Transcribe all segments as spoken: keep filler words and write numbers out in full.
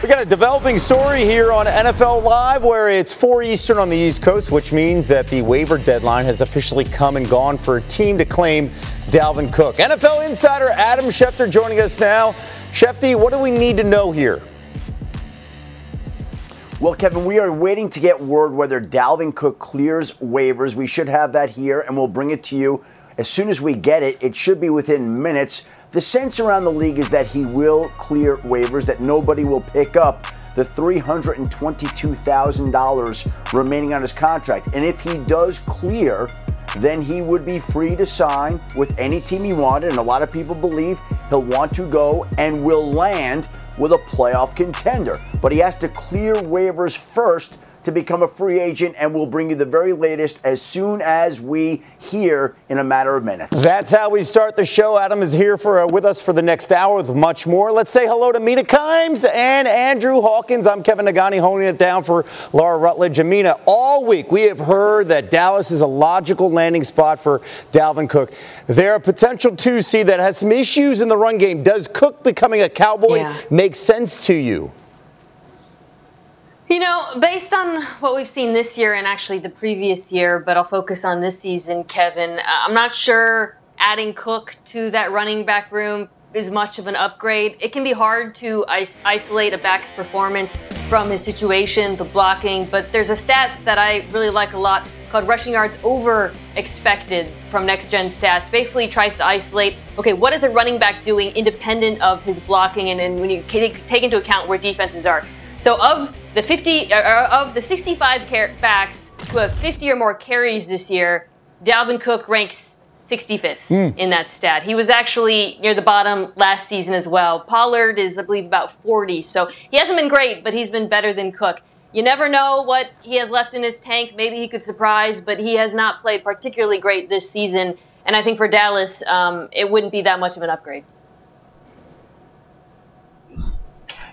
We got a developing story here on N F L Live where it's four Eastern on the East Coast, which means that the waiver deadline has officially come and gone for a team to claim Dalvin Cook. N F L insider Adam Schefter joining us now. Shefty, what do we need to know here? Well, Kevin, we are waiting to get word whether Dalvin Cook clears waivers. We should have that here, and we'll bring it to you as soon as we get it. It should be within minutes. The sense around the league is that he will clear waivers, that nobody will pick up the three hundred twenty-two thousand dollars remaining on his contract. And if he does clear, then he would be free to sign with any team he wanted. And a lot of people believe he'll want to go and will land with a playoff contender. But he has to clear waivers first to become a free agent, and we'll bring you the very latest as soon as we hear in a matter of minutes. That's how we start the show. Adam is here for uh, with us for the next hour with much more. Let's say hello to Mina Kimes and Andrew Hawkins. I'm Kevin Nagani holding it down for Laura Rutledge. And Mina, all week we have heard that Dallas is a logical landing spot for Dalvin Cook. They're a potential two seed that has some issues in the run game. Does Cook becoming a Cowboy yeah. make sense to you? You know, based on what we've seen this year and actually the previous year, but I'll focus on this season, Kevin, I'm not sure adding Cook to that running back room is much of an upgrade. It can be hard to is- isolate a back's performance from his situation, the blocking, but there's a stat that I really like a lot called rushing yards over expected from Next Gen Stats. Basically tries to isolate, okay, what is a running back doing independent of his blocking and, and when you take into account where defenses are. So of the fifty uh, of the sixty-five car- backs who have fifty or more carries this year, Dalvin Cook ranks sixty-fifth mm. in that stat. He was actually near the bottom last season as well. Pollard is, I believe, about forty. So he hasn't been great, but he's been better than Cook. You never know what he has left in his tank. Maybe he could surprise, but he has not played particularly great this season. And I think for Dallas, um, it wouldn't be that much of an upgrade.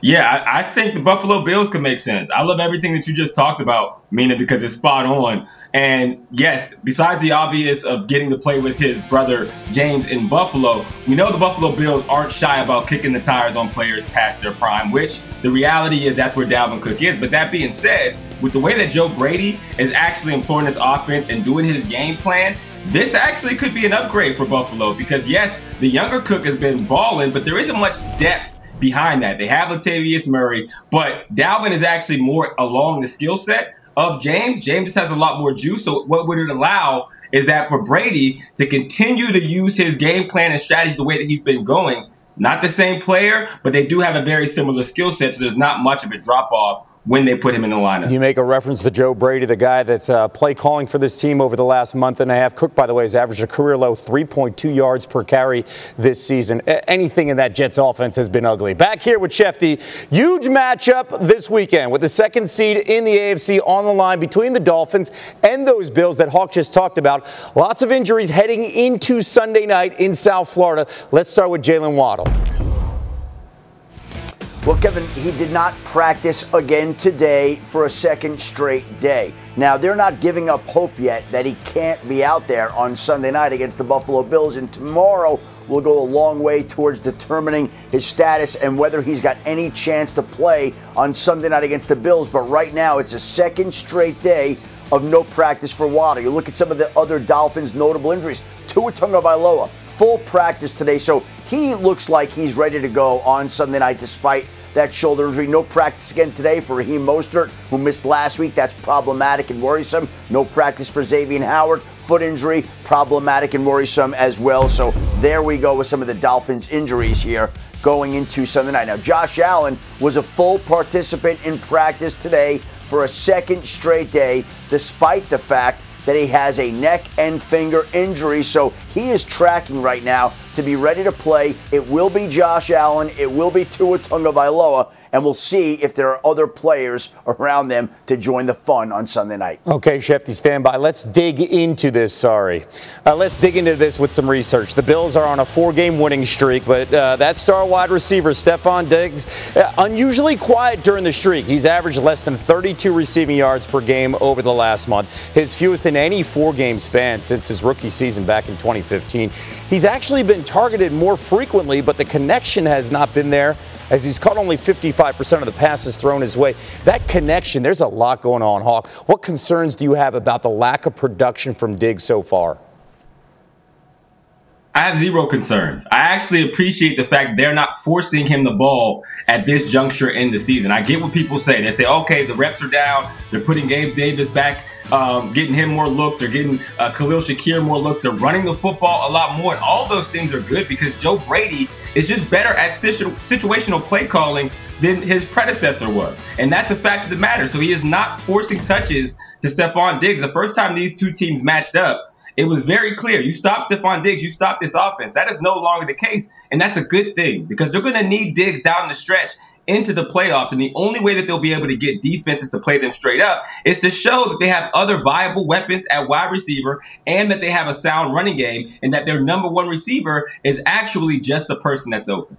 Yeah, I think the Buffalo Bills could make sense. I love everything that you just talked about, Mina, because it's spot on. And yes, besides the obvious of getting to play with his brother James in Buffalo, we know the Buffalo Bills aren't shy about kicking the tires on players past their prime, which the reality is that's where Dalvin Cook is. But that being said, with the way that Joe Brady is actually employing his offense and doing his game plan, this actually could be an upgrade for Buffalo because, yes, the younger Cook has been balling, but there isn't much depth behind that. They have Latavius Murray, but Dalvin is actually more along the skill set of James. James has a lot more juice, so what would it allow is that for Brady to continue to use his game plan and strategy the way that he's been going. Not the same player, but they do have a very similar skill set, so there's not much of a drop-off when they put him in the lineup. You make a reference to Joe Brady, the guy that's uh, play calling for this team over the last month and a half. Cook, by the way, has averaged a career-low three point two yards per carry this season. A- anything in that Jets offense has been ugly. Back here with Shefty, huge matchup this weekend with the second seed in the A F C on the line between the Dolphins and those Bills that Hawk just talked about. Lots of injuries heading into Sunday night in South Florida. Let's start with Jaylen Waddle. Well, Kevin, he did not practice again today for a second straight day. Now, they're not giving up hope yet that he can't be out there on Sunday night against the Buffalo Bills, and tomorrow will go a long way towards determining his status and whether he's got any chance to play on Sunday night against the Bills. But right now, it's a second straight day of no practice for Waddle. You look at some of the other Dolphins' notable injuries. Tua Tagovailoa, full practice today, so he looks like he's ready to go on Sunday night despite that shoulder injury. No practice again today for Raheem Mostert, who missed last week. That's problematic and worrisome. No practice for Xavier Howard. Foot injury, problematic and worrisome as well. So there we go with some of the Dolphins' injuries here going into Sunday night. Now, Josh Allen was a full participant in practice today for a second straight day, despite the fact that he has a neck and finger injury. So he is tracking right now to be ready to play. It will be Josh Allen. It will be Tua Tagovailoa. And we'll see if there are other players around them to join the fun on Sunday night. Okay, Shefty, stand by. Let's dig into this. Sorry. Uh, let's dig into this with some research. The Bills are on a four-game winning streak, but uh, that star wide receiver, Stefon Diggs, uh, unusually quiet during the streak. He's averaged less than thirty-two receiving yards per game over the last month, his fewest in any four-game span since his rookie season back in twenty fifteen. He's actually been targeted more frequently, but the connection has not been there, as he's caught only fifty-five percent of the passes thrown his way. That connection, there's a lot going on, Hawk. What concerns do you have about the lack of production from Diggs so far? I have zero concerns. I actually appreciate the fact they're not forcing him the ball at this juncture in the season. I get what people say. They say, okay, the reps are down. They're putting Gabe Davis back, um, getting him more looks. They're getting uh, Khalil Shakir more looks. They're running the football a lot more. And all those things are good because Joe Brady is just better at situ- situational play calling than his predecessor was. And that's a fact of the matter. So he is not forcing touches to Stephon Diggs. The first time these two teams matched up, it was very clear. You stop Stephon Diggs, you stop this offense. That is no longer the case, and that's a good thing because they're going to need Diggs down the stretch into the playoffs, and the only way that they'll be able to get defenses to play them straight up is to show that they have other viable weapons at wide receiver and that they have a sound running game and that their number one receiver is actually just the person that's open.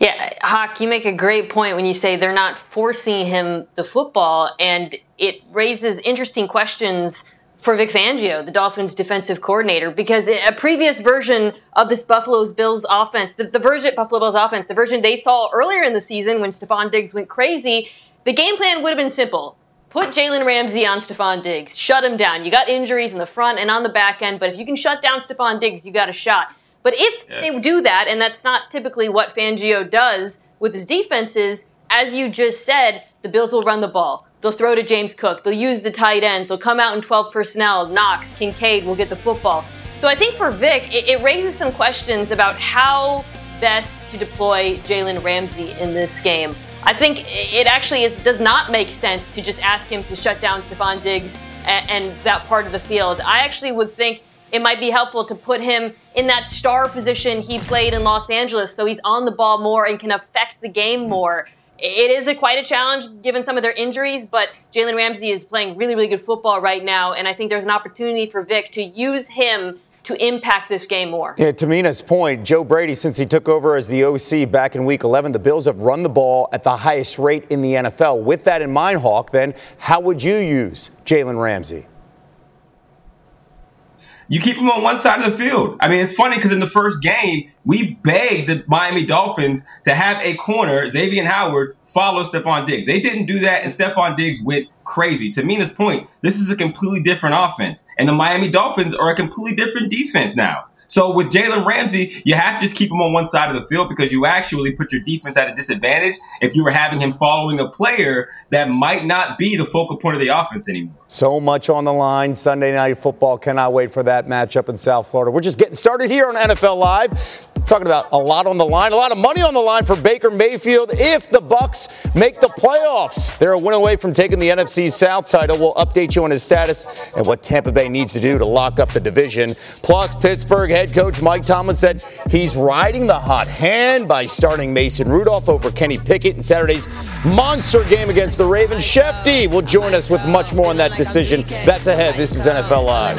Yeah, Hawk, you make a great point when you say they're not forcing him the football, and it raises interesting questions for Vic Fangio, the Dolphins defensive coordinator, because a previous version of this Buffalo Bills offense, the, the version Buffalo Bills offense, the version they saw earlier in the season when Stephon Diggs went crazy, the game plan would have been simple. Put Jalen Ramsey on Stephon Diggs. Shut him down. You got injuries in the front and on the back end, but if you can shut down Stephon Diggs, you got a shot. But if yeah. they do that, and that's not typically what Fangio does with his defenses, as you just said, the Bills will run the ball. They'll throw to James Cook. They'll use the tight ends. They'll come out in twelve personnel. Knox, Kincaid will get the football. So I think for Vic, it, it raises some questions about how best to deploy Jalen Ramsey in this game. I think it actually is, does not make sense to just ask him to shut down Stephon Diggs and, and that part of the field. I actually would think it might be helpful to put him in that star position he played in Los Angeles so he's on the ball more and can affect the game more. It is a, quite a challenge given some of their injuries, but Jalen Ramsey is playing really, really good football right now, and I think there's an opportunity for Vic to use him to impact this game more. Yeah, to Mina's point, Joe Brady, since he took over as the O C back in Week eleven, the Bills have run the ball at the highest rate in the N F L. With that in mind, Hawk, then, how would you use Jalen Ramsey? You keep him on one side of the field. I mean, it's funny because in the first game, we begged the Miami Dolphins to have a corner, Xavier Howard, follow Stephon Diggs. They didn't do that, and Stephon Diggs went crazy. To Mina's point, this is a completely different offense, and the Miami Dolphins are a completely different defense now. So with Jalen Ramsey, you have to just keep him on one side of the field because you actually put your defense at a disadvantage if you were having him following a player that might not be the focal point of the offense anymore. So much on the line. Sunday Night Football. Cannot wait for that matchup in South Florida. We're just getting started here on N F L Live. Talking about a lot on the line, a lot of money on the line for Baker Mayfield if the Bucks make the playoffs. They're a win away from taking the N F C South title. We'll update you on his status and what Tampa Bay needs to do to lock up the division. Plus, Pittsburgh head coach Mike Tomlin said he's riding the hot hand by starting Mason Rudolph over Kenny Pickett in Saturday's monster game against the Ravens. Shefty will join us with much more on that decision. That's ahead. This is N F L Live.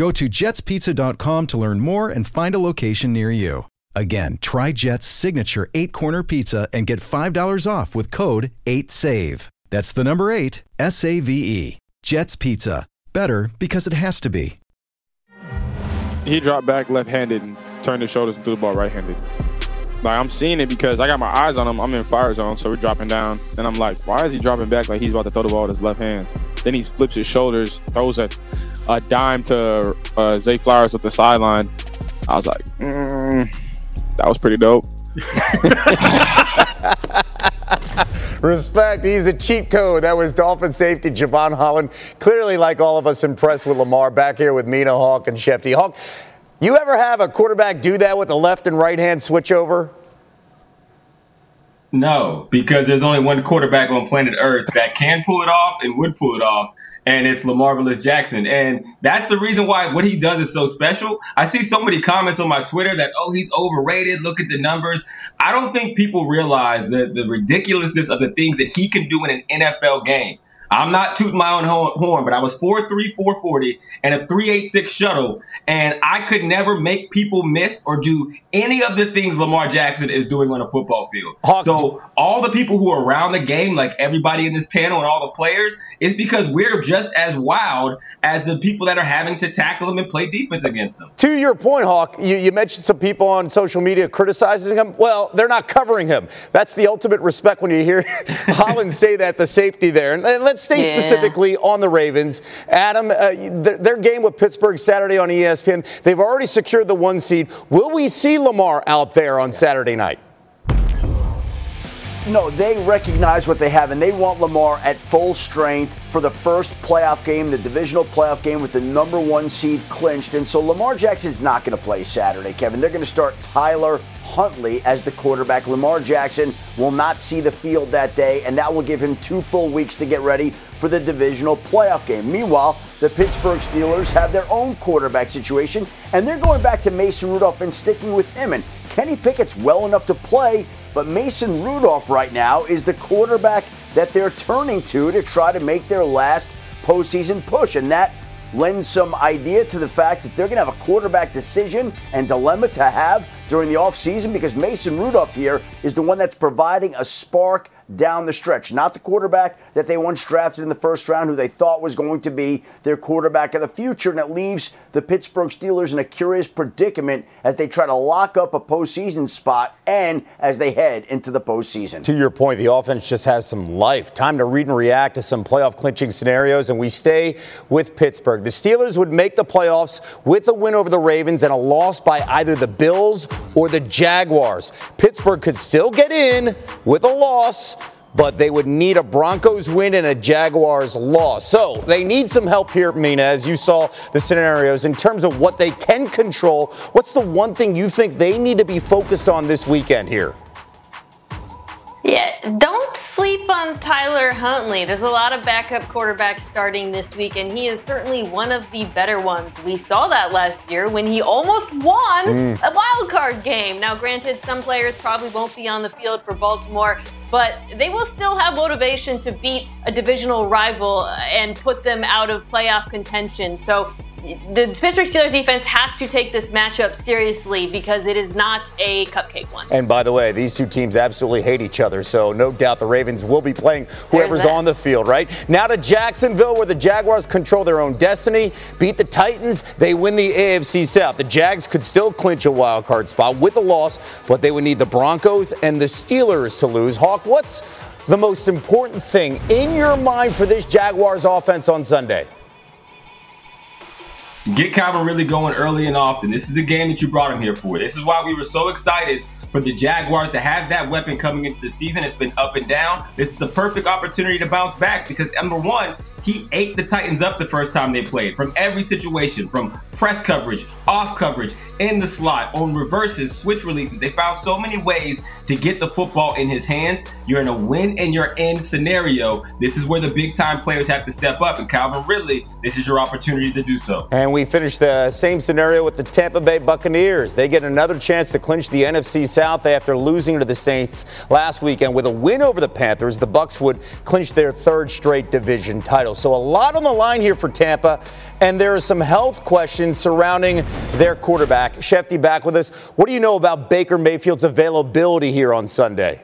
Go to jets pizza dot com to learn more and find a location near you. Again, try Jet's signature eight-corner pizza and get five dollars off with code eight save. That's the number eight, S A V E. Jet's Pizza. Better because it has to be. He dropped back left-handed and turned his shoulders and threw the ball right-handed. Like, I'm seeing it because I got my eyes on him. I'm in fire zone, so we're dropping down. And I'm like, why is he dropping back like he's about to throw the ball with his left hand? Then he flips his shoulders, throws a, a dime to uh, Zay Flowers at the sideline. I was like, mm, that was pretty dope. Respect. He's a cheat code. That was Dolphin safety Javon Holland. Clearly, like all of us, impressed with Lamar. Back here with Mina, Hawk, and Shefty. Hawk, you ever have a quarterback do that with a left and right hand switch over? No, because there's only one quarterback on planet Earth that can pull it off and would pull it off, and it's LaMarvelous Jackson. And that's the reason why what he does is so special. I see so many comments on my Twitter that, oh, he's overrated, look at the numbers. I don't think people realize the, the ridiculousness of the things that he can do in an N F L game. I'm not tooting my own horn, but I was four three, four forty and a three eighty-six shuttle, and I could never make people miss or do any of the things Lamar Jackson is doing on a football field. Hawk. So all the people who are around the game, like everybody in this panel and all the players, it's because we're just as wild as the people that are having to tackle them and play defense against them. To your point, Hawk, you, you mentioned some people on social media criticizing him. Well, they're not covering him. That's the ultimate respect when you hear Holland say that, the safety there. And, and let's Stay yeah. specifically on the Ravens. Adam, uh, th- their game with Pittsburgh Saturday on E S P N, they've already secured the one seed. Will we see Lamar out there on Saturday night? No, they recognize what they have, and they want Lamar at full strength for the first playoff game, the divisional playoff game with the number one seed clinched. And so Lamar Jackson's not going to play Saturday, Kevin. They're going to start Tyler Huntley as the quarterback. Lamar Jackson will not see the field that day, and that will give him two full weeks to get ready for the divisional playoff game. Meanwhile, the Pittsburgh Steelers have their own quarterback situation, and they're going back to Mason Rudolph and sticking with him. And Kenny Pickett's well enough to play, but Mason Rudolph right now is the quarterback that they're turning to to try to make their last postseason push, and that lend some idea to the fact that they're going to have a quarterback decision and dilemma to have during the offseason, because Mason Rudolph here is the one that's providing a spark down the stretch, not the quarterback that they once drafted in the first round who they thought was going to be their quarterback of the future. And it leaves the Pittsburgh Steelers in a curious predicament as they try to lock up a postseason spot and as they head into the postseason. To your point, the offense just has some life. Time to read and react to some playoff clinching scenarios, and we stay with Pittsburgh. The Steelers would make the playoffs with a win over the Ravens and a loss by either the Bills or the Jaguars. Pittsburgh could still get in with a loss, but they would need a Broncos win and a Jaguars loss. So they need some help here, Mina, as you saw the scenarios. In terms of what they can control, what's the one thing you think they need to be focused on this weekend here? Yeah, don't sleep on Tyler Huntley. There's a lot of backup quarterbacks starting this week, and he is certainly one of the better ones. We saw that last year when he almost won mm. a wild card game. Now, granted, some players probably won't be on the field for Baltimore, but they will still have motivation to beat a divisional rival and put them out of playoff contention. So the Pittsburgh Steelers defense has to take this matchup seriously because it is not a cupcake one. And by the way, these two teams absolutely hate each other, so no doubt the Ravens will be playing whoever's on the field, right? Now to Jacksonville, where the Jaguars control their own destiny, beat the Titans, they win the A F C South. The Jags could still clinch a wild card spot with a loss, but they would need the Broncos and the Steelers to lose. Hawk, what's the most important thing in your mind for this Jaguars offense on Sunday? Get Calvin Ridley going early and often. This is the game that you brought him here for. This is why we were so excited for the Jaguars to have that weapon coming into the season. It's been up and down. This is the perfect opportunity to bounce back because, number one, he ate the Titans up the first time they played from every situation, from press coverage, off coverage, in the slot, on reverses, switch releases. They found so many ways to get the football in his hands. You're in a win and you're in scenario. This is where the big time players have to step up. And Calvin Ridley, this is your opportunity to do so. And we finish the same scenario with the Tampa Bay Buccaneers. They get another chance to clinch the N F C South after losing to the Saints last weekend. With a win over the Panthers, the Bucs would clinch their third straight division title. title. So a lot on the line here for Tampa, and there are some health questions surrounding their quarterback. Shefty back with us. What do you know about Baker Mayfield's availability here on Sunday?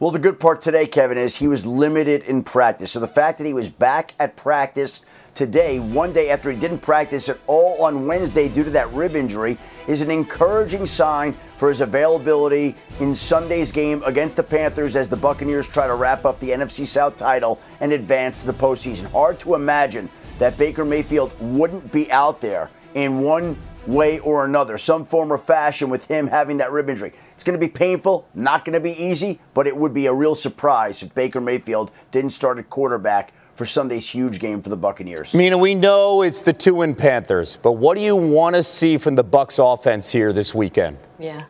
Well, the good part today, Kevin, is he was limited in practice. So the fact that he was back at practice today, one day after he didn't practice at all on Wednesday due to that rib injury, is an encouraging sign for his availability in Sunday's game against the Panthers as the Buccaneers try to wrap up the N F C South title and advance to the postseason. Hard to imagine that Baker Mayfield wouldn't be out there in one way or another, some form or fashion, with him having that rib injury. It's going to be painful, not going to be easy, but it would be a real surprise if Baker Mayfield didn't start at quarterback for Sunday's huge game for the Buccaneers. Mina, we know it's the two-win Panthers, but what do you want to see from the Bucs offense here this weekend? Yeah.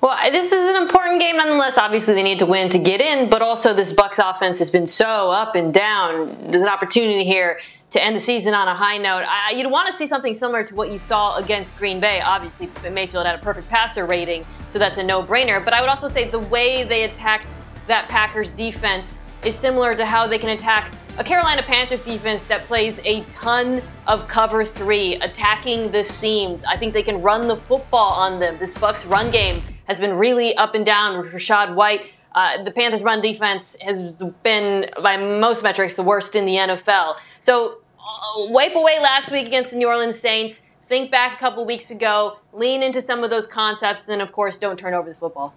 Well, this is an important game nonetheless. Obviously, they need to win to get in, but also this Bucs offense has been so up and down. There's an opportunity here to end the season on a high note. I, you'd want to see something similar to what you saw against Green Bay. Obviously, Mayfield had a perfect passer rating, so that's a no-brainer. But I would also say the way they attacked that Packers defense is similar to how they can attack a Carolina Panthers defense that plays a ton of cover three, attacking the seams. I think they can run the football on them. This Bucs run game has been really up and down with Rachaad White. Uh, the Panthers run defense has been, by most metrics, the worst in the N F L. So Uh, wipe away last week against the New Orleans Saints. Think back a couple weeks ago. Lean into some of those concepts. Then, of course, don't turn over the football.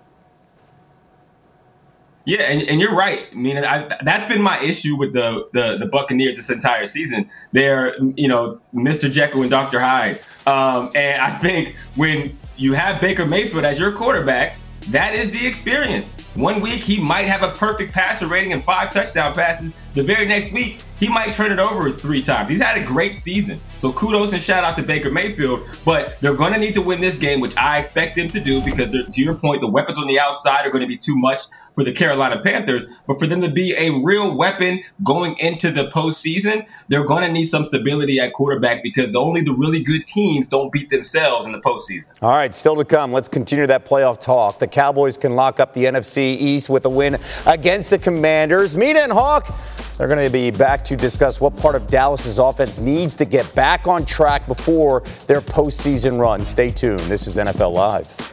Yeah, and, and you're right. I mean, I, that's been my issue with the, the the Buccaneers this entire season. They're, you know, Mister Jekyll and Doctor Hyde. Um, and I think when you have Baker Mayfield as your quarterback, that is the experience. One week, he might have a perfect passer rating and five touchdown passes. The very next week, he might turn it over three times. He's had a great season. So kudos and shout out to Baker Mayfield. But they're going to need to win this game, which I expect them to do because, to your point, the weapons on the outside are going to be too much for the Carolina Panthers. But for them to be a real weapon going into the postseason, they're going to need some stability at quarterback because only the really good teams don't beat themselves in the postseason. All right, still to come. Let's continue that playoff talk. The Cowboys can lock up the N F C East with a win against the Commanders. Mina and Hawk, they're going to be back to discuss what part of Dallas's offense needs to get back on track before their postseason run. Stay tuned. This is N F L Live.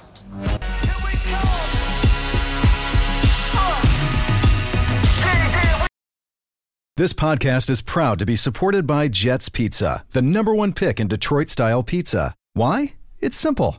This podcast is proud to be supported by Jets Pizza, the number one pick in Detroit-style pizza. Why? It's simple.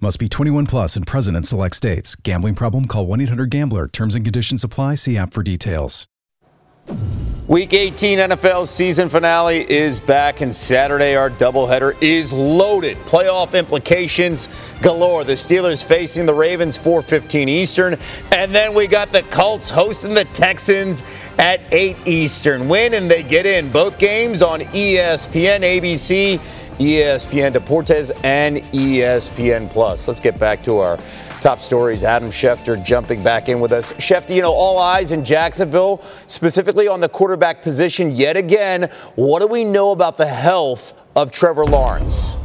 Must be twenty-one plus and present in select states. Gambling problem? Call one eight hundred gambler. Terms and conditions apply. See app for details. Week eighteen N F L season finale is back, and Saturday our doubleheader is loaded. Playoff implications galore. The Steelers facing the Ravens four fifteen Eastern, and then we got the Colts hosting the Texans at eight Eastern. Win and they get in. Both games on E S P N, A B C, E S P N Deportes, and E S P N Plus. Let's get back to our top stories. Adam Schefter jumping back in with us. Schefter, you know, all eyes in Jacksonville, specifically on the quarterback position yet again. What do we know about the health of Trevor Lawrence?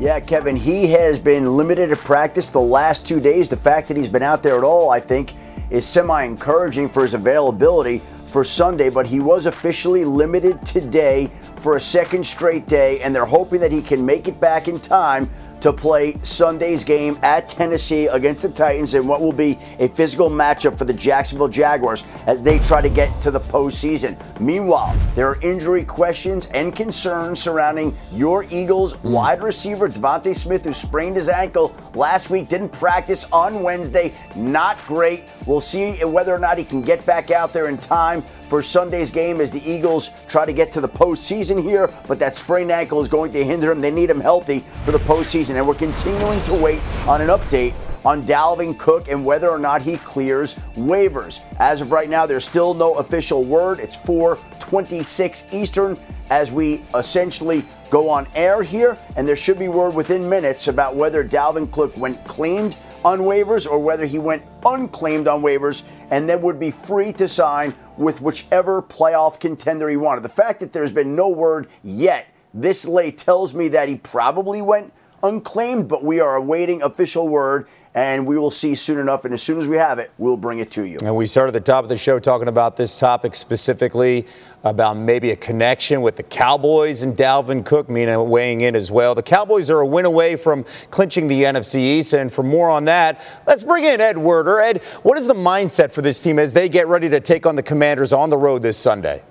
Yeah, Kevin, he has been limited to practice the last two days. The fact that he's been out there at all, I think, is semi-encouraging for his availability. for Sunday, but he was officially limited today for a second straight day, and they're hoping that he can make it back in time to play Sunday's game at Tennessee against the Titans in what will be a physical matchup for the Jacksonville Jaguars as they try to get to the postseason. Meanwhile, there are injury questions and concerns surrounding your Eagles wide receiver Devontae Smith, who sprained his ankle last week, didn't practice on Wednesday. Not great. We'll see whether or not he can get back out there in time for Sunday's game as the Eagles try to get to the postseason here, but that sprained ankle is going to hinder him. They need him healthy for the postseason. And we're continuing to wait on an update on Dalvin Cook and whether or not he clears waivers. As of right now, there's still no official word. It's four twenty-six Eastern as we essentially go on air here, and there should be word within minutes about whether Dalvin Cook went claimed on waivers or whether he went unclaimed on waivers and then would be free to sign with whichever playoff contender he wanted. The fact that there's been no word yet this late tells me that he probably went unclaimed, but we are awaiting official word, and we will see soon enough, and as soon as we have it, we'll bring it to you. And we started at the top of the show talking about this topic specifically, about maybe a connection with the Cowboys and Dalvin Cook, Mina weighing in as well. The Cowboys are a win away from clinching the N F C East, and for more on that, let's bring in Ed Werder. Ed, what is the mindset for this team as they get ready to take on the Commanders on the road this Sunday?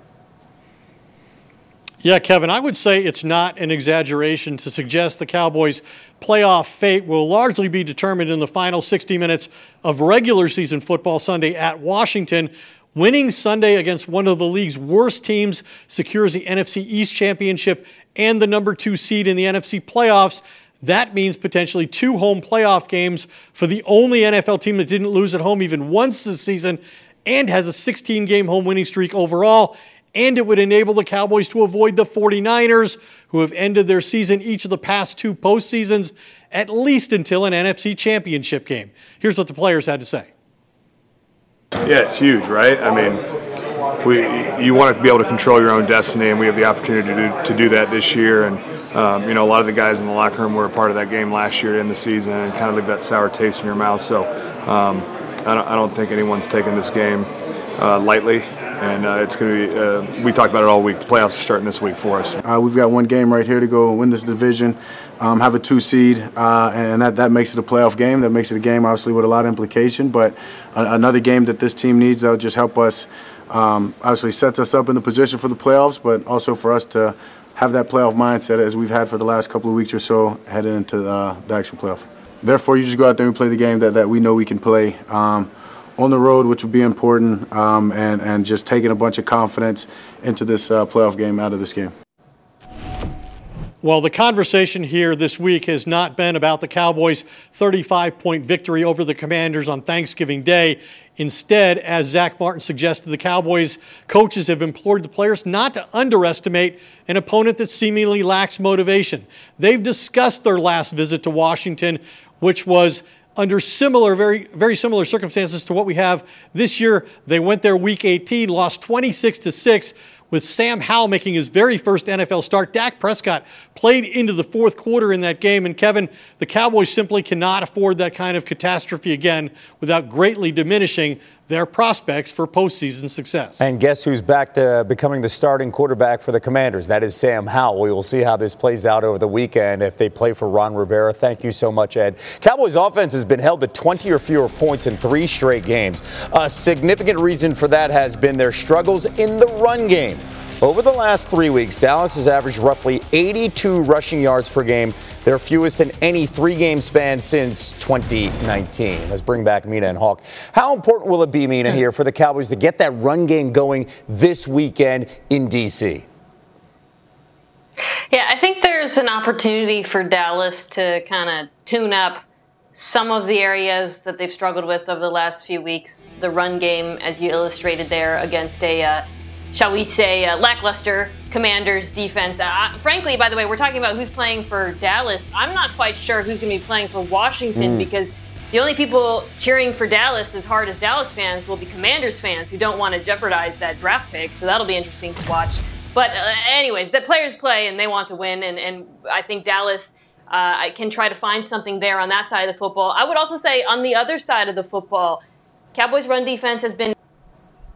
Yeah, Kevin, I would say it's not an exaggeration to suggest the Cowboys' playoff fate will largely be determined in the final sixty minutes of regular season football Sunday at Washington. Winning Sunday against one of the league's worst teams secures the N F C East championship and the number two seed in the N F C playoffs. That means potentially two home playoff games for the only N F L team that didn't lose at home even once this season and has a sixteen-game home winning streak overall. And it would enable the Cowboys to avoid the forty-niners, who have ended their season each of the past two postseasons, at least until an N F C championship game. Here's what the players had to say. Yeah, it's huge, right? I mean, we you want to be able to control your own destiny, and we have the opportunity to do, to do that this year. And, um, you know, a lot of the guys in the locker room were a part of that game last year to end the season and kind of leave that sour taste in your mouth. So um, I, don't, I don't think anyone's taking this game uh, lightly. And uh, it's going to be, uh, we talked about it all week. The playoffs are starting this week for us. Uh, we've got one game right here to go win this division, um, have a two seed, uh, and that, that makes it a playoff game. That makes it a game, obviously, with a lot of implication. But a- another game that this team needs that will just help us, um, obviously sets us up in the position for the playoffs, but also for us to have that playoff mindset as we've had for the last couple of weeks or so headed into uh, the actual playoff. Therefore, you just go out there and play the game that, that we know we can play. Um, on the road, which would be important, um, and, and just taking a bunch of confidence into this uh, playoff game, out of this game. Well, the conversation here this week has not been about the Cowboys' thirty-five point victory over the Commanders on Thanksgiving Day. Instead, as Zach Martin suggested, the Cowboys' coaches have implored the players not to underestimate an opponent that seemingly lacks motivation. They've discussed their last visit to Washington, which was under similar, very very similar circumstances to what we have this year. They went there week eighteen, lost twenty-six to six, with Sam Howell making his very first N F L start. Dak Prescott played into the fourth quarter in that game. And, Kevin, the Cowboys simply cannot afford that kind of catastrophe again without greatly diminishing their prospects for postseason success. And guess who's back to becoming the starting quarterback for the Commanders? That is Sam Howell. We will see how this plays out over the weekend if they play for Ron Rivera. Thank you so much, Ed. Cowboys offense has been held to twenty or fewer points in three straight games. A significant reason for that has been their struggles in the run game. Over the last three weeks, Dallas has averaged roughly eighty-two rushing yards per game, their fewest in any three-game span since twenty nineteen. Let's bring back Mina and Hawk. How important will it be, Mina, here for the Cowboys to get that run game going this weekend in D C? Yeah, I think there's an opportunity for Dallas to kind of tune up some of the areas that they've struggled with over the last few weeks. The run game, as you illustrated there, against a uh, shall we say, uh, lackluster Commanders defense. Uh, frankly, by the way, we're talking about who's playing for Dallas. I'm not quite sure who's going to be playing for Washington mm. because the only people cheering for Dallas as hard as Dallas fans will be Commanders fans who don't want to jeopardize that draft pick, so that'll be interesting to watch. But uh, anyways, the players play and they want to win, and, and I think Dallas uh, can try to find something there on that side of the football. I would also say on the other side of the football, Cowboys' run defense has been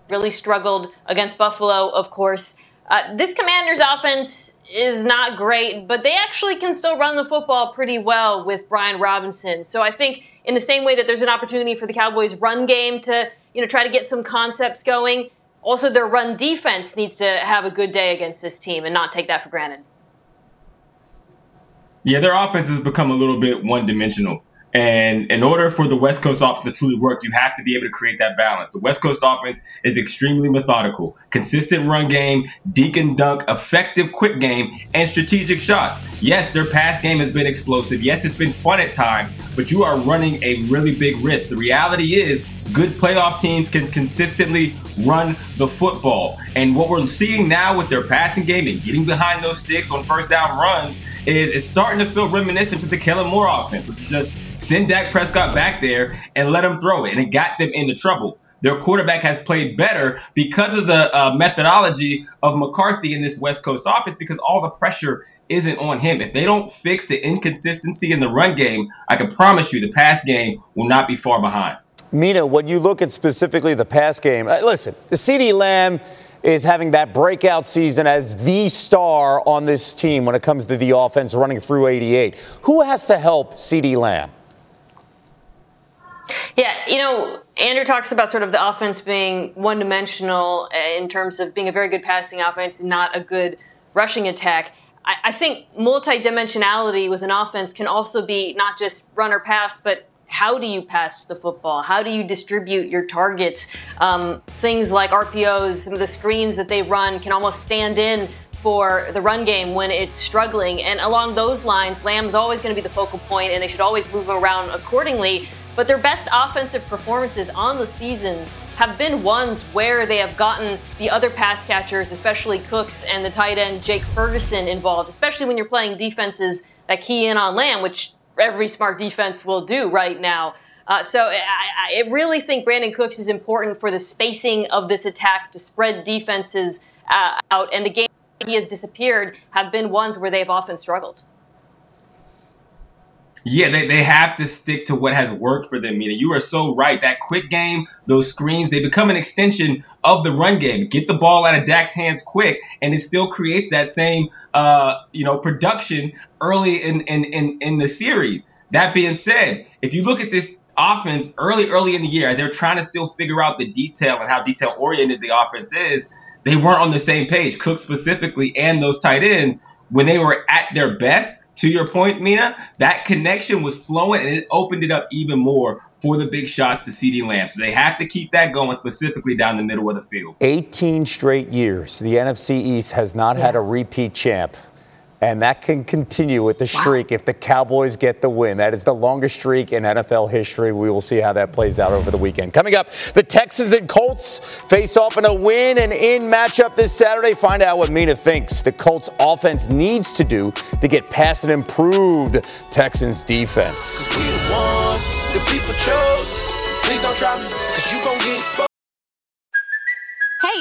really struggled against Buffalo, of course. Uh, this Commanders offense is not great, but they actually can still run the football pretty well with Brian Robinson. So I think in the same way that there's an opportunity for the Cowboys' run game to, you know, try to get some concepts going, also their run defense needs to have a good day against this team and not take that for granted. Yeah, their offense has become a little bit one-dimensional. And in order for the West Coast offense to truly work, you have to be able to create that balance. The West Coast offense is extremely methodical. Consistent run game, deke and dunk, effective quick game, and strategic shots. Yes, their pass game has been explosive. Yes, it's been fun at times, but you are running a really big risk. The reality is good playoff teams can consistently run the football. And what we're seeing now with their passing game and getting behind those sticks on first down runs is it's starting to feel reminiscent to the Kellen Moore offense, which is just send Dak Prescott back there and let him throw it. And it got them into trouble. Their quarterback has played better because of the uh, methodology of McCarthy in this West Coast offense, because all the pressure isn't on him. If they don't fix the inconsistency in the run game, I can promise you the pass game will not be far behind. Mina, when you look at specifically the pass game, uh, listen, CeeDee Lamb is having that breakout season as the star on this team when it comes to the offense running through eighty-eight. Who has to help CeeDee Lamb? Yeah, you know, Andrew talks about sort of the offense being one-dimensional in terms of being a very good passing offense and not a good rushing attack. I, I think multidimensionality with an offense can also be not just run or pass, but how do you pass the football? How do you distribute your targets? Um, things like R P Os, some of the screens that they run can almost stand in for the run game when it's struggling. And along those lines, Lamb's always going to be the focal point, and they should always move around accordingly. But their best offensive performances on the season have been ones where they have gotten the other pass catchers, especially Cooks and the tight end Jake Ferguson, involved, especially when you're playing defenses that key in on Lamb, which every smart defense will do right now. Uh, so I, I really think Brandon Cooks is important for the spacing of this attack to spread defenses uh, out. And the games he has disappeared have been ones where they've often struggled. Yeah, they, they have to stick to what has worked for them. Mina, you are so right. That quick game, those screens, they become an extension of the run game. Get the ball out of Dak's hands quick, and it still creates that same uh, you know, production early in, in, in, in the series. That being said, if you look at this offense early, early in the year, as they're trying to still figure out the detail and how detail-oriented the offense is, they weren't on the same page, Cook specifically and those tight ends, when they were at their best. To your point, Mina, that connection was flowing, and it opened it up even more for the big shots to CeeDee Lamb. So they have to keep that going, specifically down the middle of the field. eighteen straight years, the N F C East has not yeah. had a repeat champ, and that can continue with the streak wow. if the Cowboys get the win. That is the longest streak in N F L history. We will see how that plays out over the weekend. Coming up, the Texans and Colts face off in a win and in matchup this Saturday. Find out what Mina thinks the Colts offense needs to do to get past an improved Texans defense. Cause we the ones the people chose. Please don't try me, cause you gon' get exposed. Hey,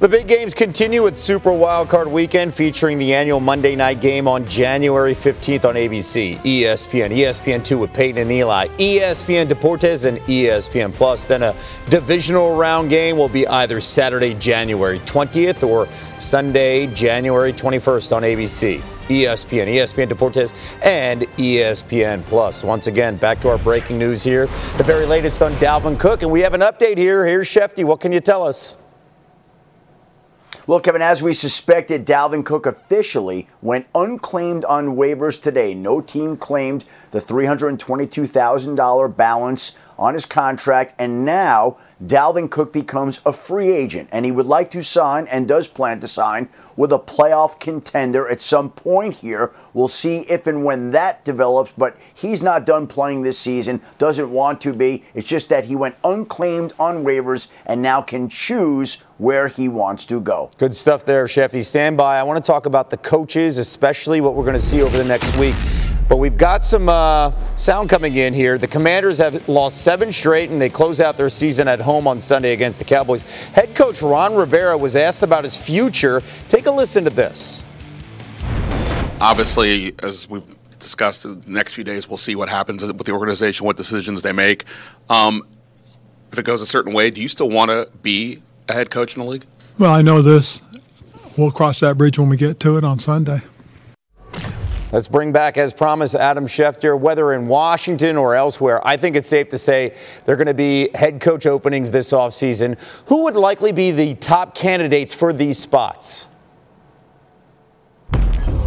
The big games continue with Super Wildcard Weekend, featuring the annual Monday night game on January fifteenth on A B C, E S P N, E S P N two with Peyton and Eli, E S P N Deportes, and E S P N Plus. Then a divisional round game will be either Saturday, January twentieth, or Sunday, January twenty-first on A B C, E S P N, E S P N Deportes, and E S P N Plus. Once again, back to our breaking news here, the very latest on Dalvin Cook, and we have an update here. Here's Shefty. What can you tell us? Well, Kevin, as we suspected, Dalvin Cook officially went unclaimed on waivers today. No team claimed the three hundred twenty-two thousand dollars balance on his contract, and now Dalvin Cook becomes a free agent, and he would like to sign and does plan to sign with a playoff contender at some point here. We'll see if and when that develops, but he's not done playing this season, doesn't want to be. It's just that he went unclaimed on waivers and now can choose where he wants to go. Good stuff there, Shefty. Stand by. I want to talk about the coaches, especially what we're going to see over the next week. But we've got some uh, sound coming in here. The Commanders have lost seven straight, and they close out their season at home on Sunday against the Cowboys. Head coach Ron Rivera was asked about his future. Take a listen to this. Obviously, as we've discussed, the next few days we'll see what happens with the organization, what decisions they make. Um, if it goes a certain way, do you still want to be a head coach in the league? Well, I know this. We'll cross that bridge when we get to it on Sunday. Let's bring back, as promised, Adam Schefter. Whether in Washington or elsewhere, I think it's safe to say there are going to be head coach openings this offseason. Who would likely be the top candidates for these spots?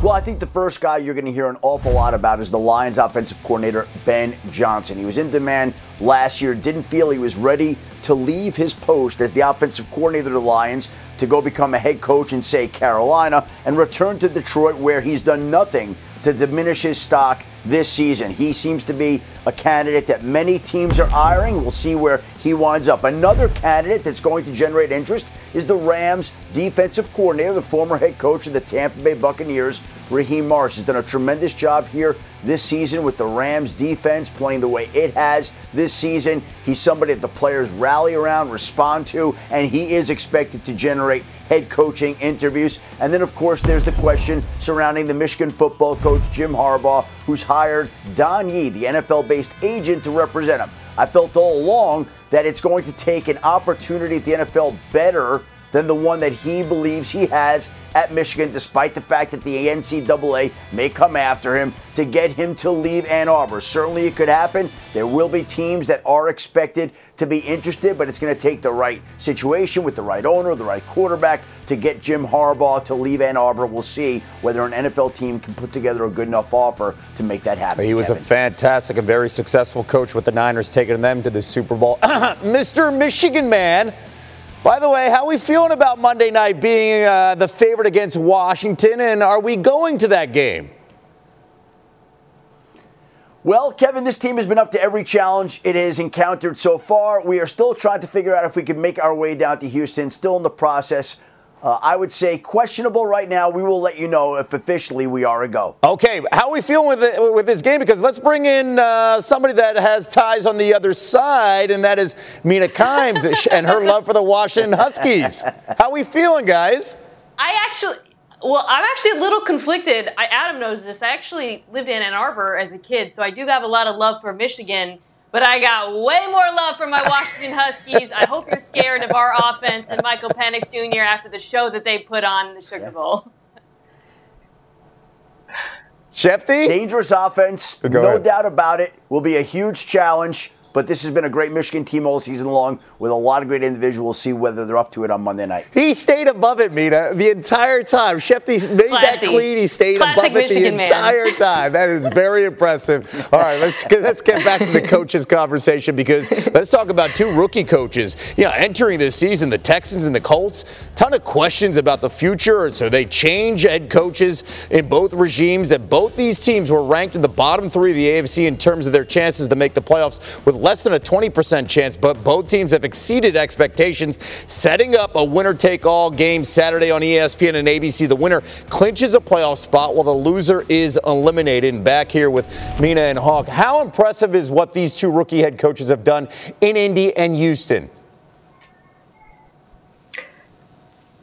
Well, I think the first guy you're going to hear an awful lot about is the Lions offensive coordinator, Ben Johnson. He was in demand last year, didn't feel he was ready to leave his post as the offensive coordinator of the Lions to go become a head coach in, say, Carolina, and return to Detroit, where he's done nothing to diminish his stock this season. He seems to be a candidate that many teams are hiring. We'll see where he winds up. Another candidate that's going to generate interest is the Rams defensive coordinator, the former head coach of the Tampa Bay Buccaneers, Raheem Mostert. Has done a tremendous job here this season with the Rams defense playing the way it has this season. He's somebody that the players rally around, respond to, and he is expected to generate head coaching interviews. And then, of course, there's the question surrounding the Michigan football coach, Jim Harbaugh, who's hired Don Yee, the N F L-based agent, to represent him. I felt all along that it's going to take an opportunity at the N F L better than the one that he believes he has at Michigan, despite the fact that the N C double A may come after him to get him to leave Ann Arbor. Certainly it could happen. There will be teams that are expected to be interested, but it's going to take the right situation with the right owner, the right quarterback to get Jim Harbaugh to leave Ann Arbor. We'll see whether an N F L team can put together a good enough offer to make that happen. He was Kevin. a fantastic and very successful coach with the Niners, taking them to the Super Bowl. Mister Michigan Man. By the way, how are we feeling about Monday night being uh, the favorite against Washington, and are we going to that game? Well, Kevin, this team has been up to every challenge it has encountered so far. We are still trying to figure out if we can make our way down to Houston, still in the process. Uh, I would say questionable right now. We will let you know if officially we are a go. Okay, how are we feeling with it, with this game? Because let's bring in uh, somebody that has ties on the other side, and that is Mina Kimes and her love for the Washington Huskies. How are we feeling, guys? I actually, well, I'm actually a little conflicted. I, Adam knows this. I actually lived in Ann Arbor as a kid, so I do have a lot of love for Michigan. But I got way more love for my Washington Huskies. I hope you're scared of our offense and Michael Penix Junior after the show that they put on in the Sugar Bowl. Shefty? Dangerous offense, Go no ahead. doubt about it. Will be a huge challenge. But this has been a great Michigan team all season long with a lot of great individuals. We'll see whether they're up to it on Monday night. He stayed above it, Mina, the entire time. Shefty made Classy. that clean. He stayed Classic above Michigan it the man. entire time. That is very impressive. All right, let's get, let's get back to the coaches conversation, because let's talk about two rookie coaches. You know, entering this season, the Texans and the Colts, ton of questions about the future. So they change head coaches in both regimes, and both these teams were ranked in the bottom three of the A F C in terms of their chances to make the playoffs, with less than a twenty percent chance, but both teams have exceeded expectations, setting up a winner-take-all game Saturday on E S P N and A B C. The winner clinches a playoff spot while the loser is eliminated. And back here with Mina and Hawk, how impressive is what these two rookie head coaches have done in Indy and Houston?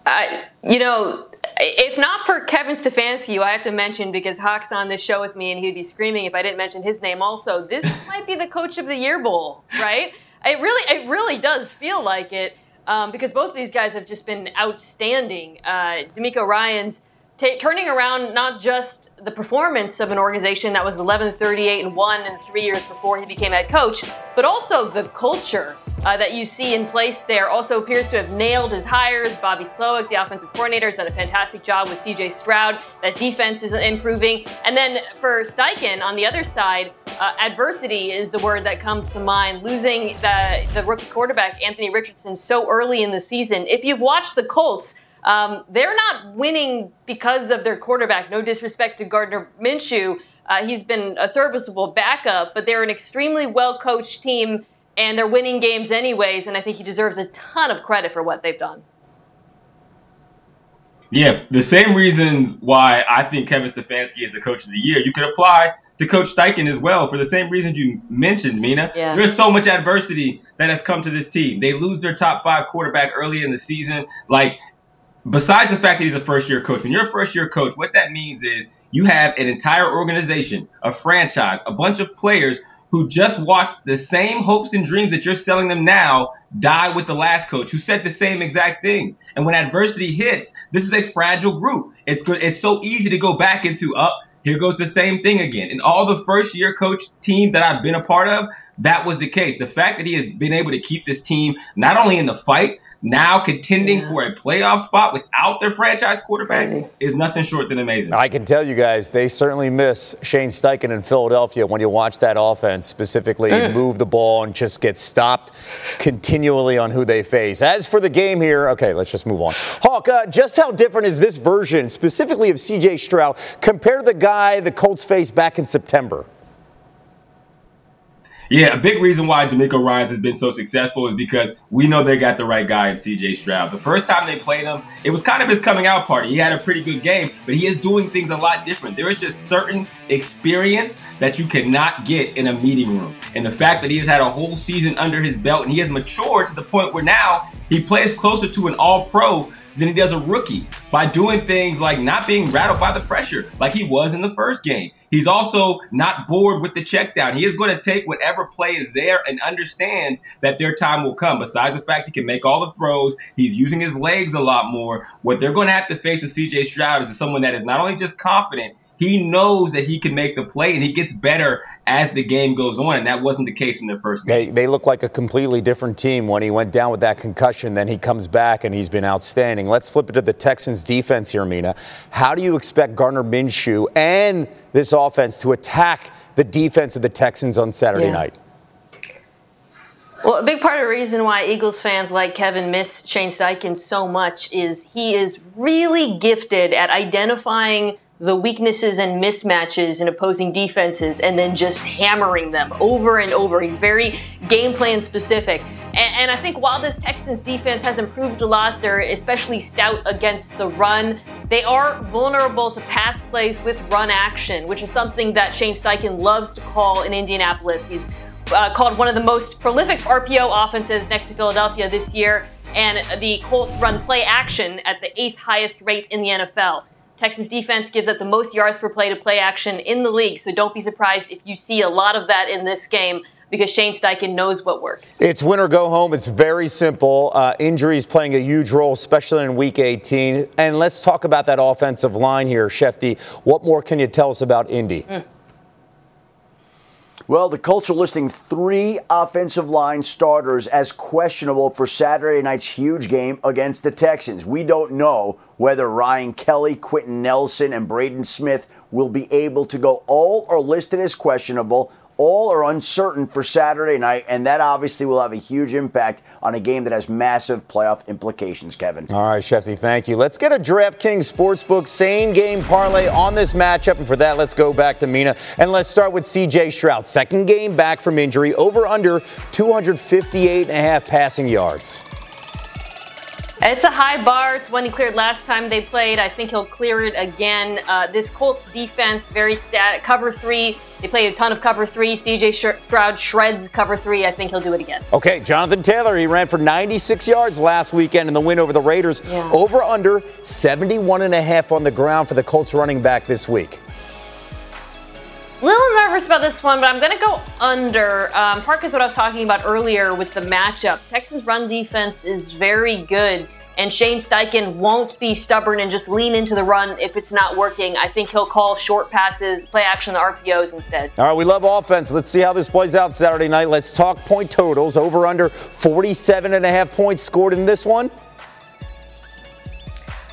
I, you know, if not for Kevin Stefanski, who I have to mention because Hawk's on this show with me and he'd be screaming if I didn't mention his name also, this might be the Coach of the Year Bowl, right? It really it really does feel like it, um, because both of these guys have just been outstanding. Uh, D'Amico Ryan's T- turning around not just the performance of an organization that was eleven, thirty-eight, and one in three years before he became head coach, but also the culture uh, that you see in place there. Also appears to have nailed his hires. Bobby Slowick, the offensive coordinator, has done a fantastic job with C J. Stroud. That defense is improving. And then for Steichen, on the other side, uh, adversity is the word that comes to mind. Losing the, the rookie quarterback, Anthony Richardson, so early in the season. If you've watched the Colts, Um, they're not winning because of their quarterback. No disrespect to Gardner Minshew. Uh, he's been a serviceable backup, but they're an extremely well-coached team, and they're winning games anyways, and I think he deserves a ton of credit for what they've done. Yeah, the same reasons why I think Kevin Stefanski is the coach of the year, you could apply to Coach Steichen as well for the same reasons you mentioned, Mina. Yeah. There's so much adversity that has come to this team. They lose their top five quarterback early in the season. Like, besides the fact that he's a first-year coach, when you're a first-year coach, what that means is you have an entire organization, a franchise, a bunch of players who just watched the same hopes and dreams that you're selling them now die with the last coach, who said the same exact thing. And when adversity hits, this is a fragile group. It's good. It's so easy to go back into, up, here goes the same thing again. And all the first-year coach teams that I've been a part of, that was the case. The fact that he has been able to keep this team not only in the fight, now contending yeah. for a playoff spot without their franchise quarterback is nothing short than amazing. I can tell you guys, they certainly miss Shane Steichen in Philadelphia when you watch that offense specifically mm. move the ball and just get stopped continually on who they face. As for the game here, okay, let's just move on. Hawk, uh, just how different is this version specifically of C J. Stroud compared to the guy the Colts faced back in September? Yeah, a big reason why DeMeco Ryans has been so successful is because we know they got the right guy in C J. Stroud. The first time they played him, it was kind of his coming out party. He had a pretty good game, but he is doing things a lot different. There is just certain experience that you cannot get in a meeting room. And the fact that he has had a whole season under his belt and he has matured to the point where now he plays closer to an all-pro than he does a rookie by doing things like not being rattled by the pressure like he was in the first game. He's also not bored with the check down. He is going to take whatever play is there and understands that their time will come. Besides the fact he can make all the throws, he's using his legs a lot more. What they're going to have to face with C J. Stroud is someone that is not only just confident, he knows that he can make the play, and he gets better as the game goes on, and that wasn't the case in the first game. They, they look like a completely different team when he went down with that concussion. Then he comes back, and he's been outstanding. Let's flip it to the Texans' defense here, Mina. How do you expect Gardner Minshew and this offense to attack the defense of the Texans on Saturday yeah. night? Well, a big part of the reason why Eagles fans like Kevin miss Shane Steichen so much is he is really gifted at identifying the weaknesses and mismatches in opposing defenses and then just hammering them over and over. He's very game plan specific. And, and I think while this Texans defense has improved a lot, they're especially stout against the run. They are vulnerable to pass plays with run action, which is something that Shane Steichen loves to call in Indianapolis. He's uh, called one of the most prolific R P O offenses next to Philadelphia this year. And the Colts run play action at the eighth highest rate in the N F L. Texans defense gives up the most yards per play to play action in the league, so don't be surprised if you see a lot of that in this game because Shane Steichen knows what works. It's win or go home. It's very simple. Uh, injuries playing a huge role, especially in Week eighteen. And let's talk about that offensive line here, Shefty. What more can you tell us about Indy? Mm. Well, the Colts are listing three offensive line starters as questionable for Saturday night's huge game against the Texans. We don't know whether Ryan Kelly, Quentin Nelson, and Braden Smith will be able to go. All are listed as questionable. All are uncertain for Saturday night, and that obviously will have a huge impact on a game that has massive playoff implications, Kevin. All right, Shefty, thank you. Let's get a DraftKings Sportsbook same-game parlay on this matchup, and for that, let's go back to Mina, and let's start with C J. Stroud. Second game back from injury, over under two fifty-eight and a half passing yards. It's a high bar. It's one he cleared last time they played. I think he'll clear it again. Uh, this Colts defense, very static. Cover three. They play a ton of cover three. C J. Sh- Stroud shreds cover three. I think he'll do it again. Okay, Jonathan Taylor, he ran for ninety-six yards last weekend in the win over the Raiders. Yeah. Over under seventy-one and a half on the ground for the Colts running back this week. A little nervous about this one, but I'm going to go under. Um, part because what I was talking about earlier with the matchup. Texas' run defense is very good, and Shane Steichen won't be stubborn and just lean into the run if it's not working. I think he'll call short passes, play action, the R P Os instead. All right, we love offense. Let's see how this plays out Saturday night. Let's talk point totals. Over under forty-seven and a half points scored in this one.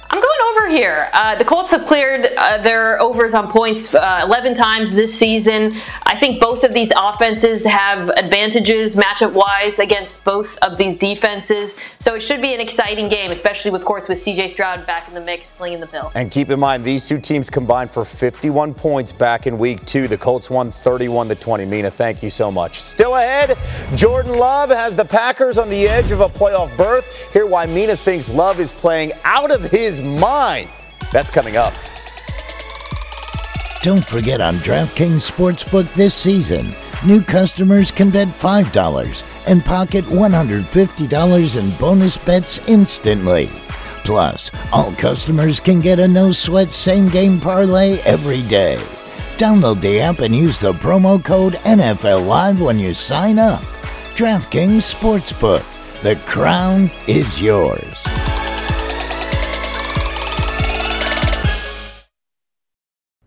I'm going over here. Uh, the Colts have cleared uh, their overs on points uh, eleven times this season. I think both of these offenses have advantages matchup-wise against both of these defenses. So it should be an exciting game, especially, with, of course, with C J. Stroud back in the mix, slinging the pill. And keep in mind, these two teams combined for fifty-one points back in week two. The Colts won thirty-one to twenty. Mina, thank you so much. Still ahead, Jordan Love has the Packers on the edge of a playoff berth. Hear why Mina thinks Love is playing out of his mine. That's coming up. Don't forget, on DraftKings Sportsbook this season, new customers can bet five dollars and pocket one hundred fifty dollars in bonus bets instantly. Plus, all customers can get a no-sweat same-game parlay every day. Download the app and use the promo code N F L Live when you sign up. DraftKings Sportsbook. The crown is yours.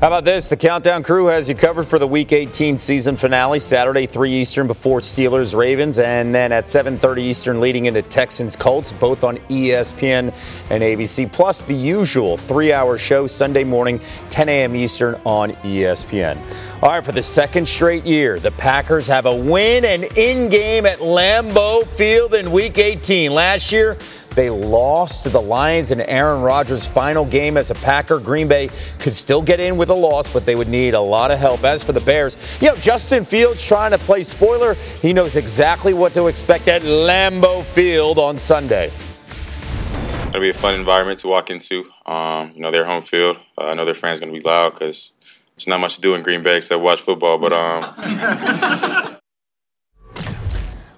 How about this? The Countdown Crew has you covered for the Week eighteen season finale, Saturday, three Eastern, before Steelers-Ravens, and then at seven thirty Eastern leading into Texans-Colts, both on E S P N and A B C, plus the usual three-hour show Sunday morning, ten a.m. Eastern on E S P N. All right, for the second straight year, the Packers have a win and in-game at Lambeau Field in Week eighteen. Last year, they lost to the Lions in Aaron Rodgers' final game as a Packer. Green Bay could still get in with a loss, but they would need a lot of help. As for the Bears, you know, Justin Fields trying to play spoiler. He knows exactly what to expect at Lambeau Field on Sunday. It'll be a fun environment to walk into. Um, you know, their home field. Uh, I know their fans are going to be loud because there's not much to do in Green Bay except watch football. But um.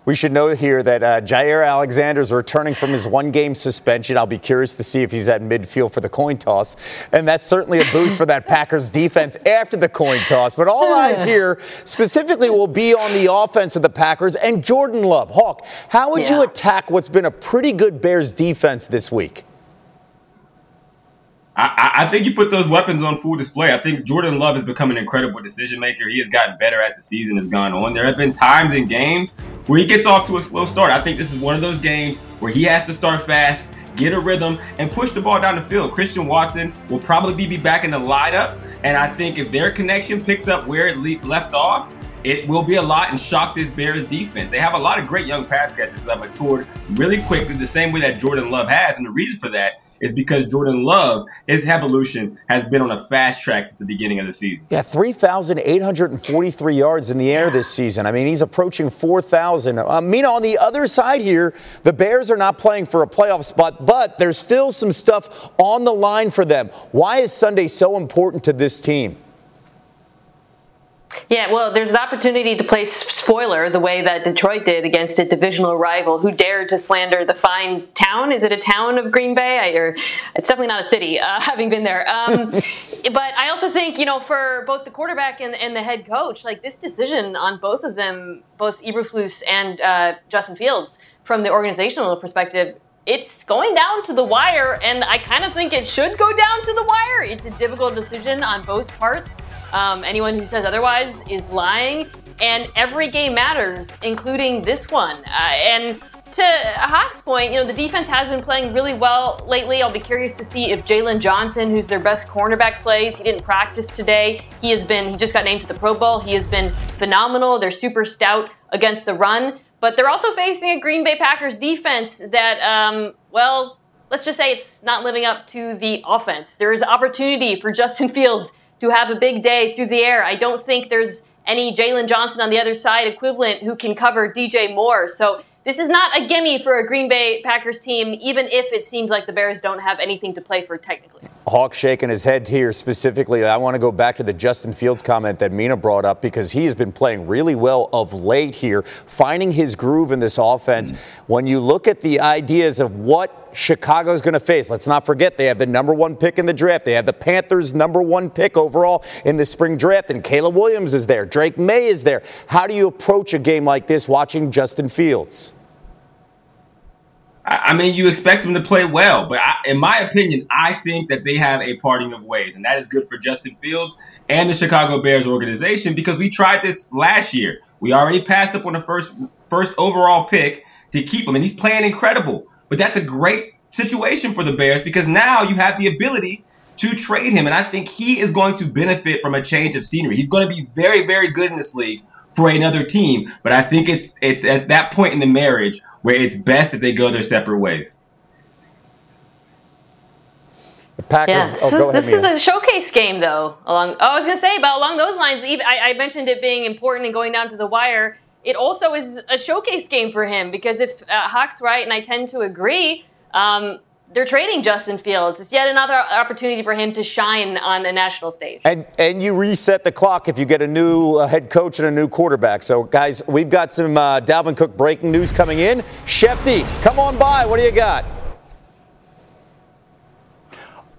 We should note here that uh, Jaire Alexander is returning from his one-game suspension. I'll be curious to see if he's at midfield for the coin toss. And that's certainly a boost for that Packers defense after the coin toss. But all eyes here specifically will be on the offense of the Packers and Jordan Love. Hawk, how would yeah. you attack what's been a pretty good Bears defense this week? I, I think you put those weapons on full display. I think Jordan Love has become an incredible decision maker. He has gotten better as the season has gone on. There have been times in games where he gets off to a slow start. I think this is one of those games where he has to start fast, get a rhythm, and push the ball down the field. Christian Watson will probably be back in the lineup, and I think if their connection picks up where it le- left off, it will be a lot and shock this Bears defense. They have a lot of great young pass catchers that matured really quickly the same way that Jordan Love has, and the reason for that is because Jordan Love, his evolution has been on a fast track since the beginning of the season. Yeah, three thousand eight hundred forty-three yards in the air this season. I mean, he's approaching four thousand. Uh, Mina, on the other side here, the Bears are not playing for a playoff spot, but there's still some stuff on the line for them. Why is Sunday so important to this team? Yeah, well, there's an opportunity to play spoiler the way that Detroit did against a divisional rival who dared to slander the fine town. Is it a town of Green Bay? I, or it's definitely not a city, uh, having been there. Um, but I also think, you know, for both the quarterback and, and the head coach, like this decision on both of them, both Eberflus and uh, Justin Fields, from the organizational perspective, it's going down to the wire, and I kind of think it should go down to the wire. It's a difficult decision on both parts. Um, anyone who says otherwise is lying, and every game matters, including this one. Uh, and to Hawk's point, you know, the defense has been playing really well lately. I'll be curious to see if Jalen Johnson, who's their best cornerback, plays. He didn't practice today. He has been, he just got named to the Pro Bowl. He has been phenomenal. They're super stout against the run. But they're also facing a Green Bay Packers defense that, um, well, let's just say it's not living up to the offense. There is opportunity for Justin Fields to have a big day through the air. I don't think there's any Jalen Johnson on the other side equivalent who can cover D J Moore. So this is not a gimme for a Green Bay Packers team, even if it seems like the Bears don't have anything to play for technically. Hawk shaking his head here specifically. I want to go back to the Justin Fields comment that Mina brought up, because he has been playing really well of late here, finding his groove in this offense. Mm-hmm. When you look at the ideas of what Chicago's going to face. Let's not forget they have the number one pick in the draft. They have the Panthers' number one pick overall in the spring draft, and Caleb Williams is there. Drake May is there. How do you approach a game like this watching Justin Fields? I mean, you expect him to play well, but I, in my opinion, I think that they have a parting of ways, and that is good for Justin Fields and the Chicago Bears organization, because we tried this last year. We already passed up on the first first overall pick to keep him, and he's playing incredible. But that's a great situation for the Bears, because now you have the ability to trade him. And I think he is going to benefit from a change of scenery. He's going to be very, very good in this league for another team. But I think it's it's at that point in the marriage where it's best if they go their separate ways. The Packers, yeah, this, oh, is, ahead, this is a showcase game, though. Along, oh, I was going to say, but along those lines, even, I, I mentioned it being important and going down to the wire. It also is a showcase game for him, because if uh, Hawk's right, and I tend to agree, um, they're trading Justin Fields. It's yet another opportunity for him to shine on a national stage. And and you reset the clock if you get a new uh, head coach and a new quarterback. So, guys, we've got some uh, Dalvin Cook breaking news coming in. Shefty, come on by. What do you got?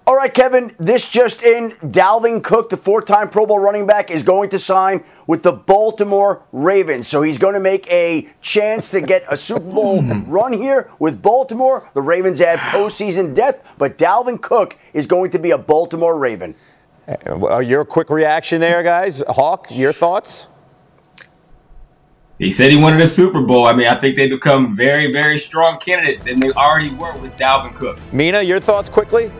All right, Kevin, this just in, Dalvin Cook, the four-time Pro Bowl running back, is going to sign with the Baltimore Ravens. So he's going to make a chance to get a Super Bowl run here with Baltimore. The Ravens have postseason depth, but Dalvin Cook is going to be a Baltimore Raven. Uh, your quick reaction there, guys. Hawk, your thoughts? He said he wanted a Super Bowl. I mean, I think they become very, very strong candidate than they already were with Dalvin Cook. Mina, your thoughts quickly?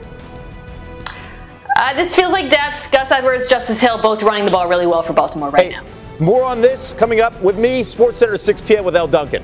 Uh, this feels like depth. Gus Edwards, Justice Hill, both running the ball really well for Baltimore right hey, now. More on this coming up with me, SportsCenter, six p.m. with L. Duncan.